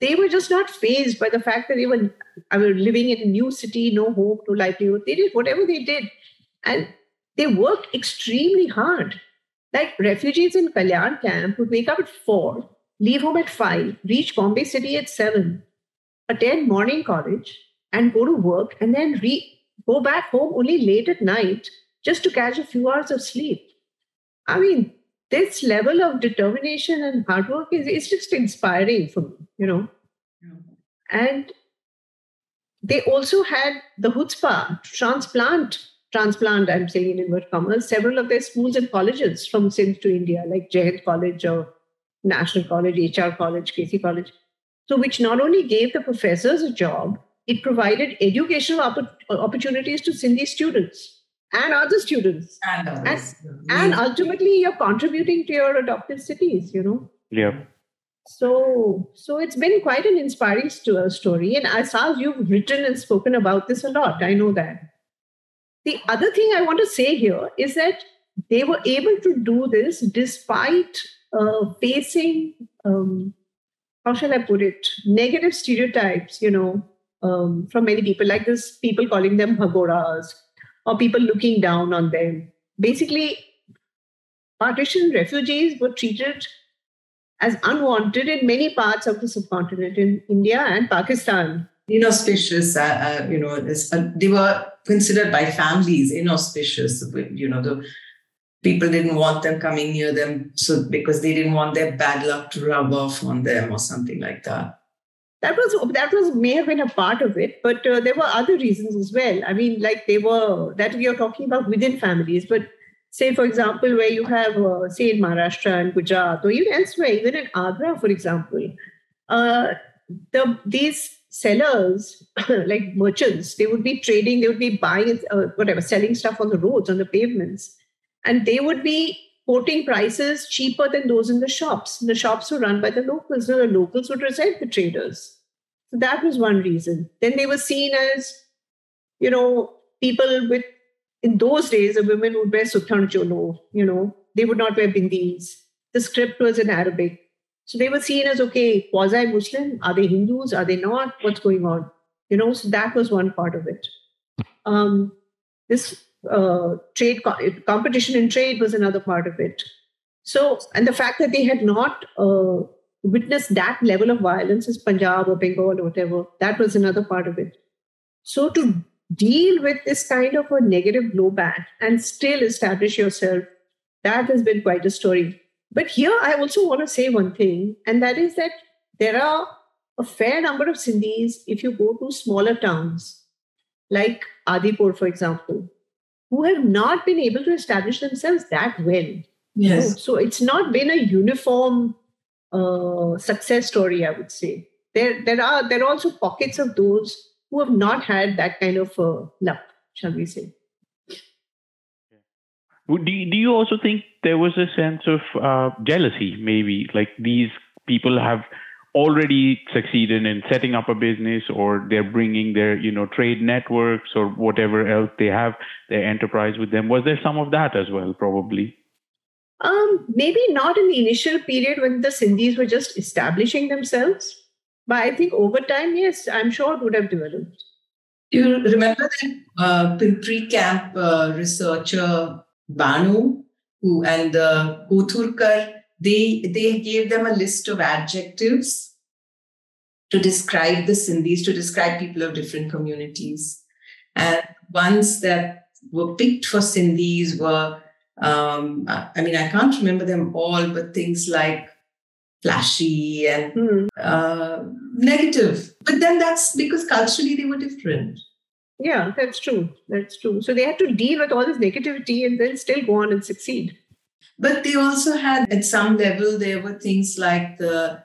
They were just not fazed by the fact that they were, I mean, living in a new city, no hope, no livelihood. They did whatever they did. And they worked extremely hard. Like refugees in Kalyan camp would wake up at four, leave home at five, reach Bombay city at seven, attend morning college and go to work, and then re- go back home only late at night just to catch a few hours of sleep. I mean, this level of determination and hard work is, is just inspiring for me, you know. Yeah. And they also had the chutzpah to transplant, transplant, I'm saying in inward commas, several of their schools and colleges from Sindh to India, like Jai Hind College or National College, H R College, K C College. So which not only gave the professors a job, it provided educational opp- opportunities to Sindhi students. And other students. And, and, and ultimately, you're contributing to your adoptive cities, you know. Yeah. So, so it's been quite an inspiring st- story. And I saw you've written and spoken about this a lot. I know that. The other thing I want to say here is that they were able to do this despite uh, facing, um, how shall I put it, negative stereotypes, you know, um, from many people, like this, people calling them Bhagoras, or people looking down on them. Basically, partition refugees were treated as unwanted in many parts of the subcontinent, in India and Pakistan. Inauspicious, uh, uh, you know, this, uh, they were considered by families inauspicious. You know, the people didn't want them coming near them, so because they didn't want their bad luck to rub off on them or something like that. That was that was may have been a part of it, but uh, there were other reasons as well. I mean, like they were, that we are talking about within families. But say, for example, where you have, uh, say, in Maharashtra and Gujarat, or even elsewhere, even in Agra, for example, uh, the these sellers, like merchants, they would be trading, they would be buying, uh, whatever, selling stuff on the roads, on the pavements. And they would be quoting prices cheaper than those in the shops. The shops were run by the locals, so the locals would resent the traders. So that was one reason. Then they were seen as, you know, people with, in those days, the women would wear suthan cholo, you know, they would not wear bindis. The script was in Arabic. So they were seen as, okay, quasi-Muslim, are they Hindus, are they not, what's going on? You know, so that was one part of it. Um, this... Uh, trade co- competition in trade was another part of it. So, and the fact that they had not uh, witnessed that level of violence as Punjab or Bengal or whatever, that was another part of it. So, to deal with this kind of a negative blowback and still establish yourself, that has been quite a story. But here, I also want to say one thing, and that is that there are a fair number of Sindhis if you go to smaller towns, like Adipur, for example, who have not been able to establish themselves that well. Yes. So, so it's not been a uniform uh, success story, I would say. There, there are there are also pockets of those who have not had that kind of uh, luck, shall we say. Do, do you also think there was a sense of uh, jealousy, maybe? Like these people have already succeeded in setting up a business, or they're bringing their, you know, trade networks or whatever else they have, their enterprise with them. Was there some of that as well, probably? Um, maybe not in the initial period when the Sindhis were just establishing themselves. But I think over time, yes, I'm sure it would have developed. Do you remember that uh, Pimpri camp uh, researcher Banu, who and the Kothurkar they, they gave them a list of adjectives to describe the Sindhis, to describe people of different communities. And ones that were picked for Sindhis were, um, I mean, I can't remember them all, but things like flashy and mm. uh, negative. But then that's because culturally they were different. Yeah, that's true. That's true. So they had to deal with all this negativity and then still go on and succeed. But they also had, at some level, there were things like the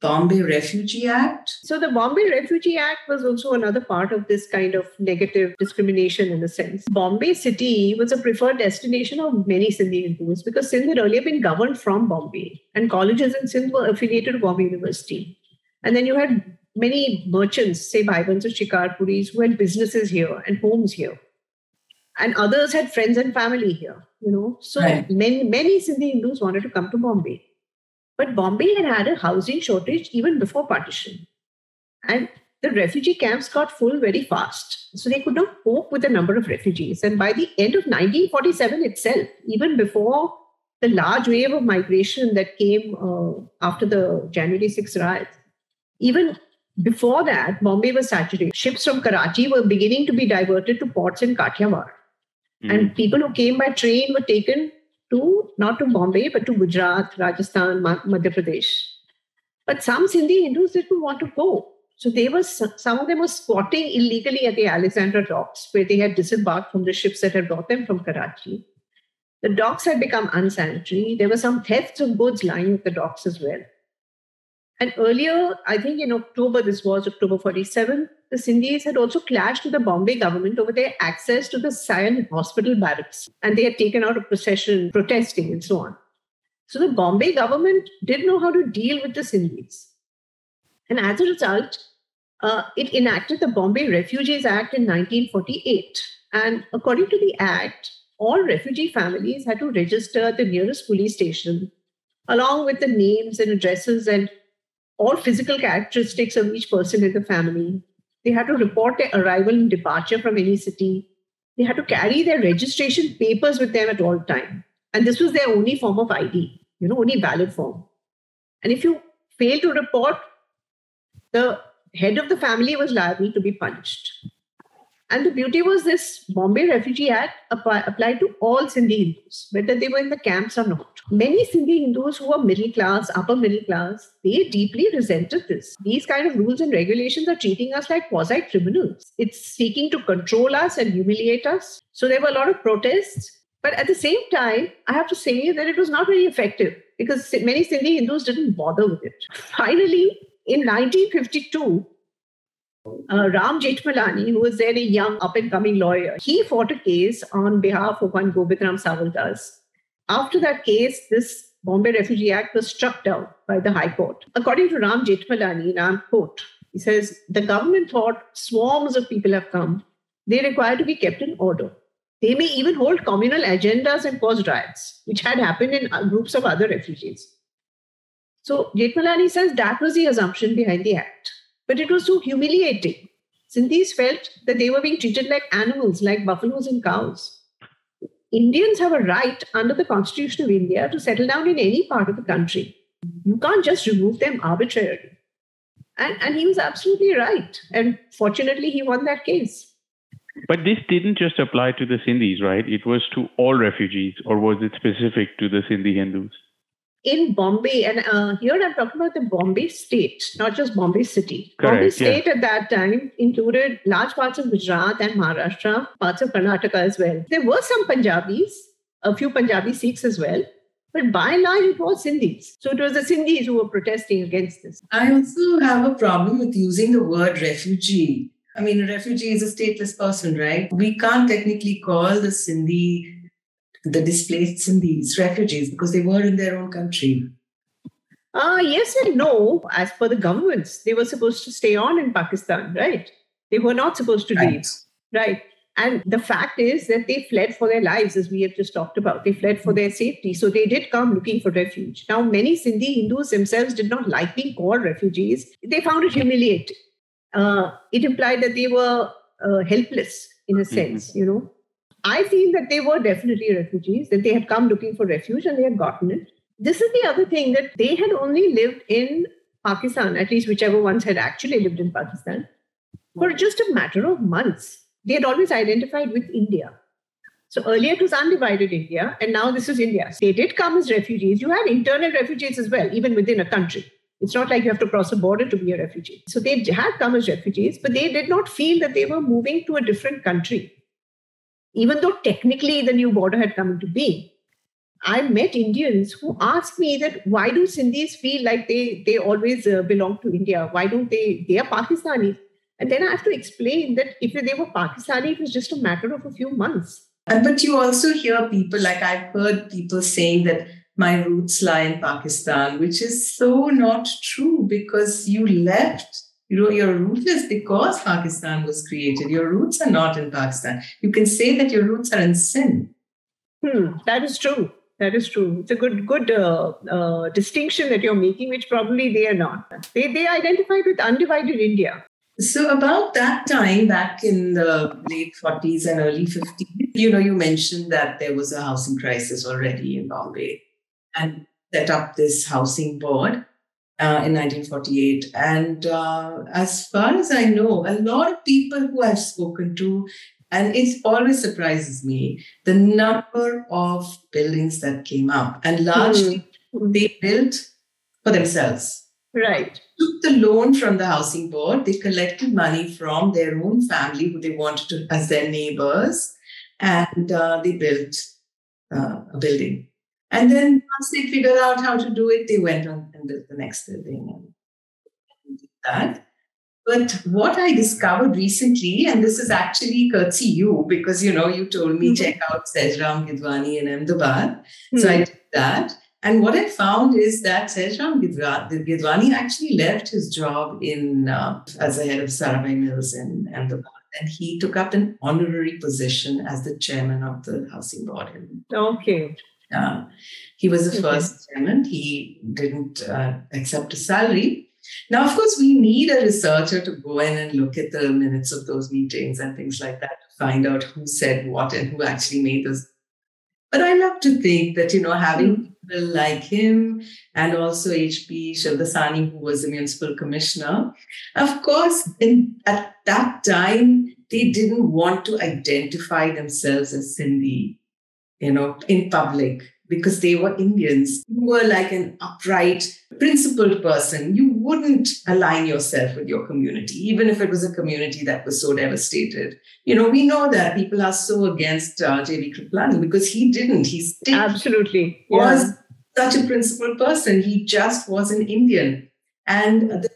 Bombay Refugee Act. So the Bombay Refugee Act was also another part of this kind of negative discrimination in a sense. Bombay city was a preferred destination of many Sindhi Hindus because Sindh had earlier been governed from Bombay and colleges in Sindh were affiliated to Bombay University. And then you had many merchants, say Bhaivans or Shikarpuris, who had businesses here and homes here. And others had friends and family here, you know. So right. many, many Sindhi Hindus wanted to come to Bombay. But Bombay had had a housing shortage even before partition. And the refugee camps got full very fast. So they could not cope with the number of refugees. And by the end of nineteen forty-seven itself, even before the large wave of migration that came uh, after the January sixth riots, even before that, Bombay was saturated. Ships from Karachi were beginning to be diverted to ports in Kathiawar. Mm. And people who came by train were taken to, not to Bombay, but to Gujarat, Rajasthan, Madhya Pradesh. But some Sindhi Hindus didn't want to go. So they were, some of them were squatting illegally at the Alexandra docks, where they had disembarked from the ships that had brought them from Karachi. The docks had become unsanitary. There were some thefts of goods lying at the docks as well. And earlier, I think in October, this was October forty-seven, the Sindhis had also clashed with the Bombay government over their access to the Sion hospital barracks. And they had taken out a procession, protesting and so on. So the Bombay government didn't know how to deal with the Sindhis. And as a result, uh, it enacted the Bombay Refugees Act in nineteen forty-eight. And according to the Act, all refugee families had to register at the nearest police station, along with the names and addresses and all physical characteristics of each person in the family. They had to report their arrival and departure from any city. They had to carry their registration papers with them at all times. And this was their only form of I D, you know, only valid form. And if you fail to report, the head of the family was liable to be punished. And the beauty was this Bombay Refugee Act app- applied to all Sindhi Hindus, whether they were in the camps or not. Many Sindhi Hindus who were middle class, upper middle class, they deeply resented this. These kind of rules and regulations are treating us like quasi-criminals. It's seeking to control us and humiliate us. So there were a lot of protests. But at the same time, I have to say that it was not very effective because many Sindhi Hindus didn't bother with it. Finally, in nineteen fifty-two, Uh, Ram Jethmalani, who was then a young up-and-coming lawyer, he fought a case on behalf of one Gobindram Savaldas. After that case, this Bombay Refugee Act was struck down by the High Court. According to Ram Jethmalani, and I'm quote, he says, the government thought swarms of people have come. They require to be kept in order. They may even hold communal agendas and cause riots, which had happened in groups of other refugees. So Jethmalani says that was the assumption behind the act. But it was so humiliating. Sindhis felt that they were being treated like animals, like buffaloes and cows. Indians have a right under the Constitution of India to settle down in any part of the country. You can't just remove them arbitrarily. And, and he was absolutely right. And fortunately, he won that case. But this didn't just apply to the Sindhis, right? It was to all refugees, or was it specific to the Sindhi Hindus? In Bombay, and uh, here I'm talking about the Bombay state, not just Bombay city. Correct, Bombay state yeah. At that time included large parts of Gujarat and Maharashtra, parts of Karnataka as well. There were some Punjabis, a few Punjabi Sikhs as well, but by and large it was Sindhis. So it was the Sindhis who were protesting against this. I also have a problem with using the word refugee. I mean, a refugee is a stateless person, right? We can't technically call the Sindhi the displaced Sindhis, refugees, because they were in their own country? Uh, yes and no. As per the governments, they were supposed to stay on in Pakistan, right? They were not supposed to leave, right? And the fact is that they fled for their lives, as we have just talked about. They fled for their safety. So they did come looking for refuge. Now, many Sindhi Hindus themselves did not like being called refugees. They found it humiliating. Uh, it implied that they were uh, helpless, in a sense, you know. I feel that they were definitely refugees, that they had come looking for refuge and they had gotten it. This is the other thing, that they had only lived in Pakistan, at least whichever ones had actually lived in Pakistan, for just a matter of months. They had always identified with India. So earlier it was undivided India, and now this is India. They did come as refugees. You had internal refugees as well, even within a country. It's not like you have to cross a border to be a refugee. So they had come as refugees, but they did not feel that they were moving to a different country, even though technically the new border had come into being. I met Indians who asked me that, why do Sindhis feel like they, they always uh, belong to India? Why don't they? They are Pakistanis. And then I have to explain that if they were Pakistani, it was just a matter of a few months. But you also hear people, like I've heard people saying that my roots lie in Pakistan, which is so not true, because you left, you know, you're rootless because Pakistan was created. Your roots are not in Pakistan. You can say that your roots are in Sindh. Hmm, that is true. That is true. It's a good good uh, uh, distinction that you're making, which probably they are not. They, they identified with undivided India. So about that time, back in the late forties and early fifties, you know, you mentioned that there was a housing crisis already in Bombay and set up this housing board uh, in nineteen forty-eight. And uh, as far as I know, a lot of people who I've spoken to, and it always surprises me, the number of buildings that came up, and largely mm. they built for themselves. Right. Took the loan from the housing board. They collected money from their own family, who they wanted to as their neighbors, and uh, they built uh, a building. And then once they figured out how to do it, they went on and built the next building and did that. But what I discovered recently, and this is actually curtsy you, because you know you told me mm-hmm. check out Sahajram Gidwani in Ahmedabad, mm-hmm. so I did that. And what I found is that Sahajram Gidwani actually left his job in uh, as the head of Sarabhai Mills in Ahmedabad. And he took up an honorary position as the chairman of the housing board. Okay. Uh, he was the first chairman. He didn't uh, accept a salary. Now, of course, we need a researcher to go in and look at the minutes of those meetings and things like that to find out who said what and who actually made those. But I love to think that, you know, having like him and also H P Shildasani, who was the municipal commissioner. Of course, in, at that time, they didn't want to identify themselves as Sindhi, you know, in public, because they were Indians. You were like an upright, principled person. You wouldn't align yourself with your community, even if it was a community that was so devastated. You know, we know that people are so against uh, J V Kriplani, because he didn't. He still absolutely was yeah. such a principled person. He just was an Indian. And they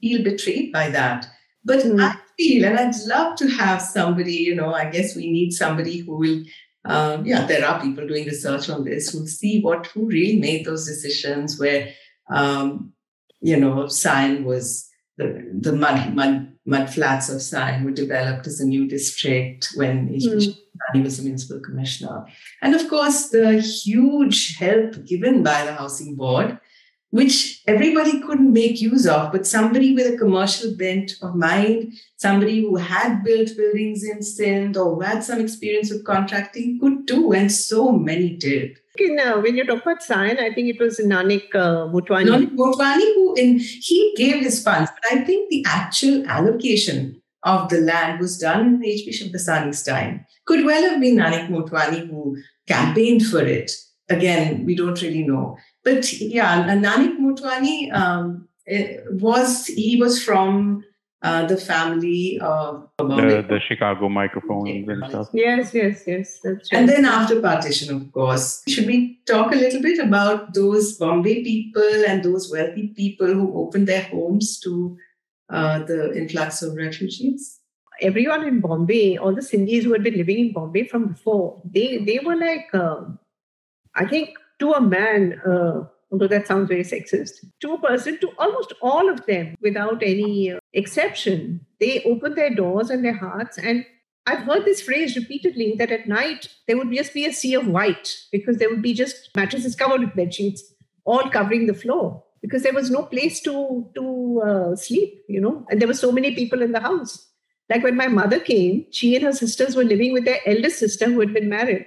feel betrayed by that. But mm. I feel, and I'd love to have somebody, you know, I guess we need somebody who will Um, yeah, there are people doing research on this who see what who really made those decisions where, um, you know, Sion was the, the mud, mud, mud flats of Sion were developed as a new district when mm. he was the municipal commissioner. And of course, the huge help given by the housing board, which everybody couldn't make use of, but somebody with a commercial bent of mind, somebody who had built buildings in Sindh or who had some experience with contracting could do, and so many did. Okay, now, when you talk about Sion, I think it was Nanik uh, Motwani. Nanik Motwani, who in, he gave his funds, but I think the actual allocation of the land was done in H P Shildasani's time. Could well have been Nanik Motwani who campaigned for it. Again, we don't really know. But yeah, Nanik Motwani um, was, he was from uh, the family of the, the Chicago microphones and stuff. Yes, yes, yes. That's right. And then after partition, of course. Should we talk a little bit about those Bombay people and those wealthy people who opened their homes to uh, the influx of refugees? Everyone in Bombay, all the Sindhis who had been living in Bombay from before, they, they were like, uh, I think, to a man, uh, although that sounds very sexist, to a person, to almost all of them, without any uh, exception, they opened their doors and their hearts. And I've heard this phrase repeatedly, that at night, there would just be a sea of white, because there would be just mattresses covered with bedsheets, all covering the floor, because there was no place to, to uh, sleep, you know, and there were so many people in the house. Like when my mother came, she and her sisters were living with their eldest sister who had been married.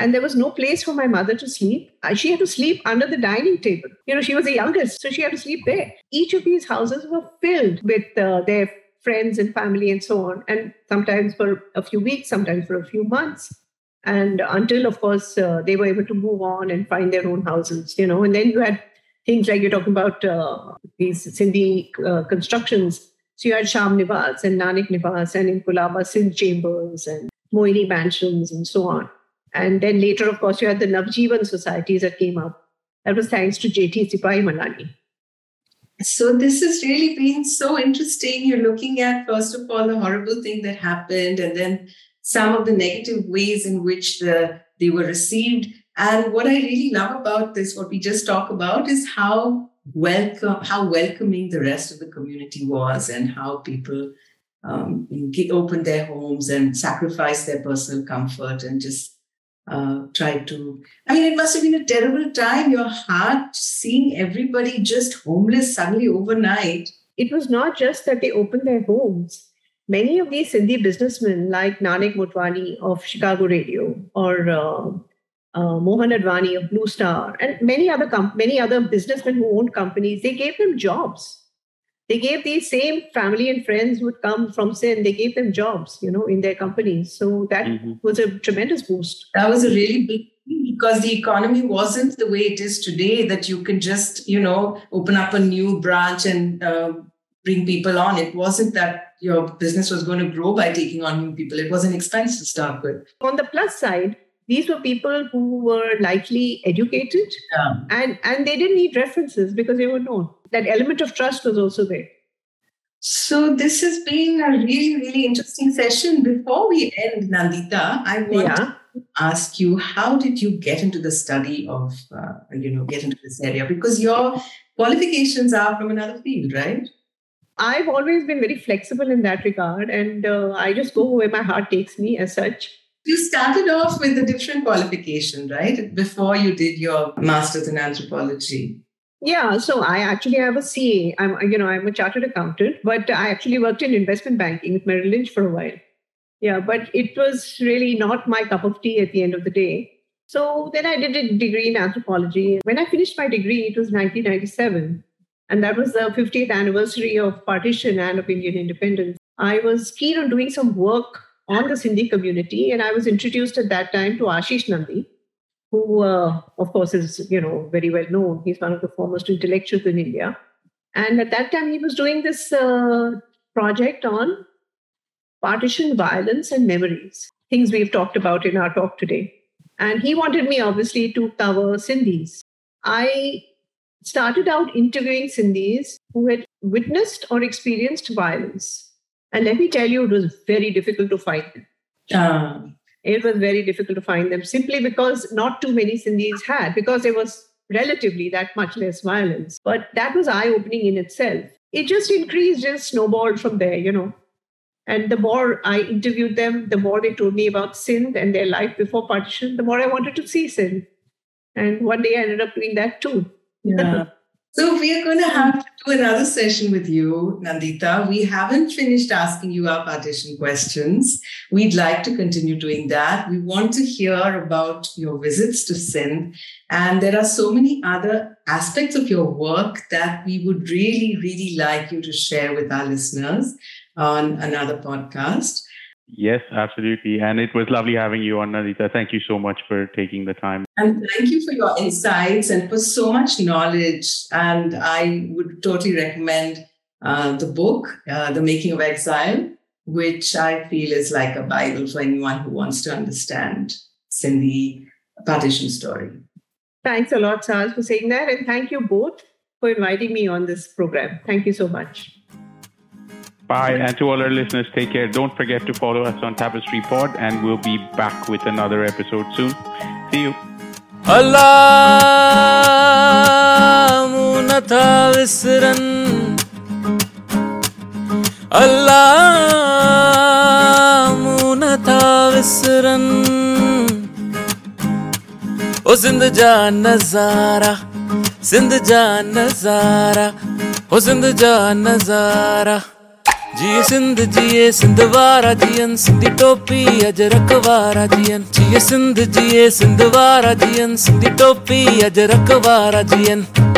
And there was no place for my mother to sleep. She had to sleep under the dining table. You know, she was the youngest, so she had to sleep there. Each of these houses were filled with uh, their friends and family and so on. And sometimes for a few weeks, sometimes for a few months. And until, of course, uh, they were able to move on and find their own houses, you know. And then you had things like you're talking about uh, these Sindhi uh, constructions. So you had Sham Nivas and Nanik Nivas and in Kulaba, Sindh Chambers and Moini Mansions and so on. And then later, of course, you had the Navjeevan societies that came up. That was thanks to J T Sipahi Malani. So this has really been so interesting. You're looking at, first of all, the horrible thing that happened and then some of the negative ways in which the they were received. And what I really love about this, what we just talked about, is how welcome, how welcoming the rest of the community was and how people um, opened their homes and sacrificed their personal comfort and just Uh, tried to, I mean, it must have been a terrible time. Your heart, seeing everybody just homeless suddenly overnight. It was not just that they opened their homes. Many of these Sindhi businessmen like Nanik Motwani of Chicago Radio or uh, uh, Mohan Advani of Blue Star and many other com- many other businessmen who owned companies, they gave them jobs. They gave these same family and friends who would come from Sindh, they gave them jobs, you know, in their companies. So that mm-hmm. was a tremendous boost. That was a really big thing because the economy wasn't the way it is today that you can just, you know, open up a new branch and uh, bring people on. It wasn't that your business was going to grow by taking on new people. It was an expense to start with. On the plus side, these were people who were likely educated yeah. and, and they didn't need references because they were known. That element of trust was also there. So this has been a really, really interesting session. Before we end, Nandita, I want yeah. to ask you, how did you get into the study of, uh, you know, get into this area? Because your qualifications are from another field, right? I've always been very flexible in that regard. And uh, I just go where my heart takes me as such. You started off with a different qualification, right? Before you did your master's in anthropology. Yeah, so I actually have a C A. I'm, you know, I'm a chartered accountant, but I actually worked in investment banking with Merrill Lynch for a while. Yeah, but it was really not my cup of tea at the end of the day. So then I did a degree in anthropology. When I finished my degree, it was nineteen ninety-seven. And that was the fiftieth anniversary of partition and of Indian independence. I was keen on doing some work on the Sindhi community. And I was introduced at that time to Ashish Nandi, who, uh, of course, is, you know, very well known. He's one of the foremost intellectuals in India. And at that time, he was doing this uh, project on partition, violence, and memories, things we've talked about in our talk today. And he wanted me, obviously, to cover Sindhis. I started out interviewing Sindhis who had witnessed or experienced violence. And let me tell you, it was very difficult to find them. Um. It was very difficult to find them simply because not too many Sindhis had, because there was relatively that much less violence. But that was eye-opening in itself. It just increased and snowballed from there, you know. And the more I interviewed them, the more they told me about Sindh and their life before partition, the more I wanted to see Sindh. And one day I ended up doing that too. Yeah. So we are going to have to do another session with you, Nandita. We haven't finished asking you our partition questions. We'd like to continue doing that. We want to hear about your visits to Sindh. And there are so many other aspects of your work that we would really, really like you to share with our listeners on another podcast. Yes, absolutely. And it was lovely having you on, Nandita. Thank you so much for taking the time. And thank you for your insights and for so much knowledge. And I would totally recommend uh, the book, uh, The Making of Exile, which I feel is like a Bible for anyone who wants to understand Sindhi partition story. Thanks a lot, Saaz, for saying that. And thank you both for inviting me on this program. Thank you so much. Bye. And to all our listeners, take care. Don't forget to follow us on Tapestry Pod, and we'll be back with another episode soon. See you. Allah munata visran, Allah munata visran, o zindh ja nazara, zindh ja nazara, o zindh ja nazara. जिए सिंध जिए सिंध वारा जियन सिंधी टोपी अज रखवारा जियन जिए सिंध जिए सिंध वारा जियन सिंधी टोपी अज रखवारा जियन